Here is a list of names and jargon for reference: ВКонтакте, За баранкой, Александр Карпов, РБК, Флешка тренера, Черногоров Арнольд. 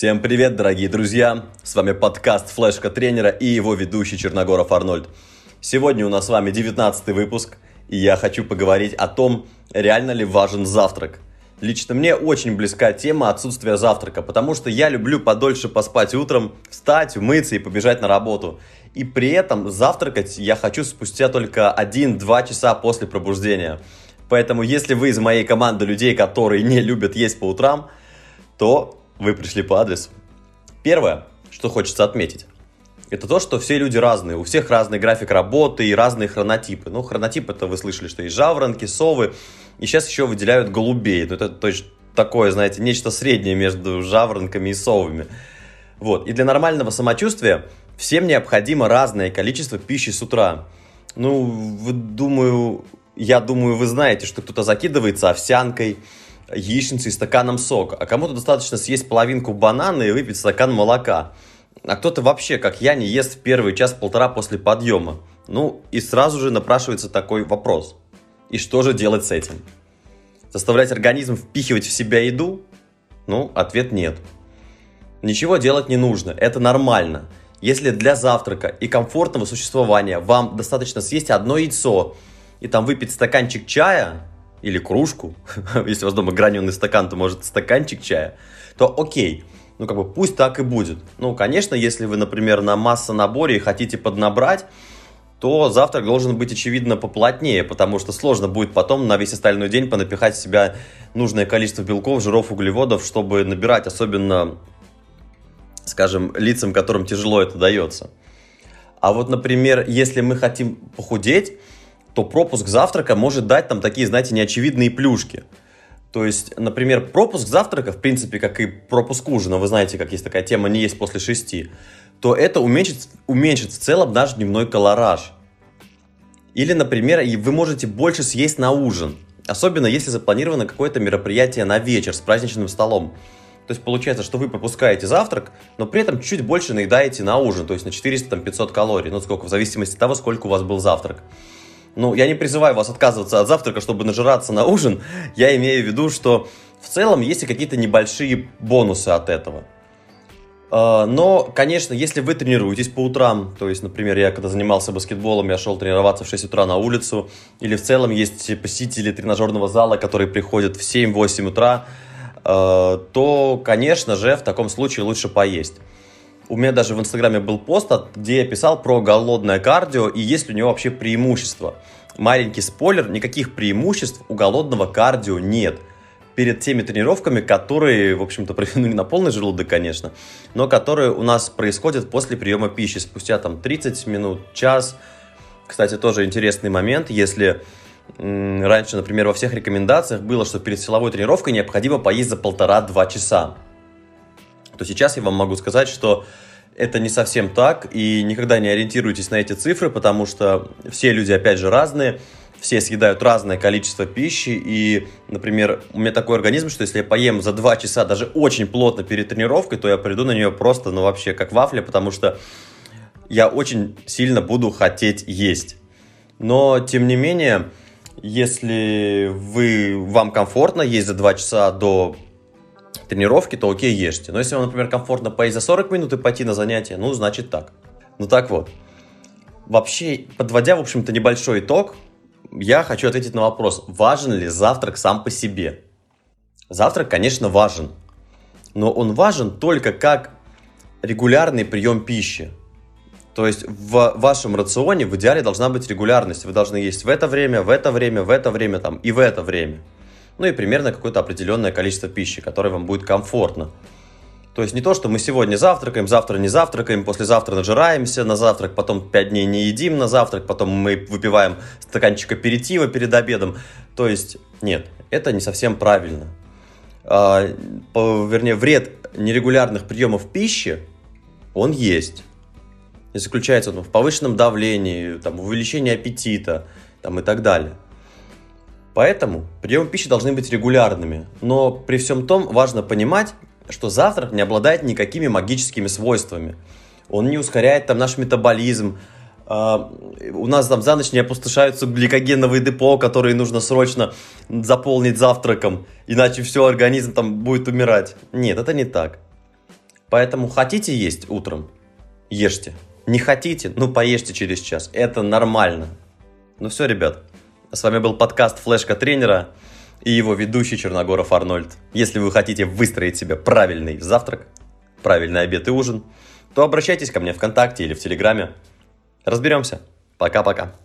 Всем привет, дорогие друзья! С вами подкаст «Флешка тренера» и его ведущий Черногоров Арнольд. Сегодня у нас с вами 19-й выпуск, и я хочу поговорить о том, реально ли важен завтрак. Лично мне очень близка тема отсутствия завтрака, потому что я люблю подольше поспать утром, встать, умыться и побежать на работу. И при этом завтракать я хочу спустя только 1-2 часа после пробуждения. Поэтому если вы из моей команды людей, которые не любят есть по утрам, то вы пришли по адресу. Первое, что хочется отметить, это то, что все люди разные. У всех разный график работы и разные хронотипы. Ну, хронотип — это вы слышали, что есть жаворонки, совы. И сейчас еще выделяют голубей. Ну, это то есть, такое, знаете, нечто среднее между жаворонками и совами. Вот. И для нормального самочувствия всем необходимо разное количество пищи с утра. Ну, я думаю, вы знаете, что кто-то закидывается овсянкой, яичницей, стаканом сока, а кому-то достаточно съесть половинку банана и выпить стакан молока, а кто-то вообще, как я, не ест в первый час-полтора после подъема. Ну и сразу же напрашивается такой вопрос: и что же делать с этим? Заставлять организм впихивать в себя еду? Ну, ответ нет. Ничего делать не нужно, это нормально. Если для завтрака и комфортного существования вам достаточно съесть одно яйцо и там выпить стаканчик чая, или кружку, если у вас дома граненый стакан, то может стаканчик чая, то окей, ну как бы пусть так и будет. Ну конечно, если вы, например, на массонаборе и хотите поднабрать, то завтрак должен быть очевидно поплотнее, потому что сложно будет потом на весь остальной день понапихать в себя нужное количество белков, жиров, углеводов, чтобы набирать, особенно, скажем, лицам, которым тяжело это дается. А вот, например, если мы хотим похудеть, то пропуск завтрака может дать там такие, знаете, неочевидные плюшки. То есть, например, пропуск завтрака, в принципе, как и пропуск ужина, вы знаете, как есть такая тема «не есть после 6», то это уменьшит в целом наш дневной колораж. Или, например, вы можете больше съесть на ужин, особенно если запланировано какое-то мероприятие на вечер с праздничным столом. То есть получается, что вы пропускаете завтрак, но при этом чуть больше наедаете на ужин, то есть на 400-500 калорий, ну сколько, в зависимости от того, сколько у вас был завтрак. Ну, я не призываю вас отказываться от завтрака, чтобы нажираться на ужин. Я имею в виду, что в целом есть и какие-то небольшие бонусы от этого. Но, конечно, если вы тренируетесь по утрам, то есть, например, я когда занимался баскетболом, я шел тренироваться в 6 утра на улицу, или в целом есть посетители тренажерного зала, которые приходят в 7-8 утра, то, конечно же, в таком случае лучше поесть. У меня даже в Инстаграме был пост, где я писал про голодное кардио и есть ли у него вообще преимущества. Маленький спойлер, никаких преимуществ у голодного кардио нет. Перед теми тренировками, которые, в общем-то, ну, не на полный желудок, конечно, но которые у нас происходят после приема пищи, спустя там 30 минут, час. Кстати, тоже интересный момент, если раньше, например, во всех рекомендациях было, что перед силовой тренировкой необходимо поесть за 1,5-2 часа. То сейчас я вам могу сказать, что это не совсем так, и никогда не ориентируйтесь на эти цифры, потому что все люди, опять же, разные, все съедают разное количество пищи, и, например, у меня такой организм, что если я поем за 2 часа даже очень плотно перед тренировкой, то я приду на нее просто, ну, вообще, как вафля, потому что я очень сильно буду хотеть есть. Но, тем не менее, если вам комфортно есть за 2 часа до тренировки, то окей, ешьте. Но если вам, например, комфортно поесть за 40 минут и пойти на занятия, ну, значит так. Ну, так вот. Вообще, подводя, в общем-то, небольшой итог, я хочу ответить на вопрос, важен ли завтрак сам по себе. Завтрак, конечно, важен. Но он важен только как регулярный прием пищи. То есть в вашем рационе в идеале должна быть регулярность. Вы должны есть в это время, в это время, в это время там, и в это время. Ну и примерно какое-то определенное количество пищи, которое вам будет комфортно. То есть не то, что мы сегодня завтракаем, завтра не завтракаем, послезавтра нажираемся на завтрак, потом 5 дней не едим на завтрак, потом мы выпиваем стаканчик аперитива перед обедом. То есть нет, это не совсем правильно. Вернее, вред нерегулярных приемов пищи, он есть. И заключается он в повышенном давлении, там, увеличении аппетита там, и так далее. Поэтому приемы пищи должны быть регулярными, но при всем том важно понимать, что завтрак не обладает никакими магическими свойствами. Он не ускоряет там наш метаболизм, у нас там за ночь не опустошаются гликогеновые депо, которые нужно срочно заполнить завтраком, иначе все, организм там будет умирать. Нет, это не так. Поэтому хотите есть утром? Ешьте. Не хотите? Ну, поешьте через час. Это нормально. Ну все, ребят. С вами был подкаст «Флешка тренера» и его ведущий Черногоров Арнольд. Если вы хотите выстроить себе правильный завтрак, правильный обед и ужин, то обращайтесь ко мне ВКонтакте или в Телеграме. Разберемся. Пока-пока.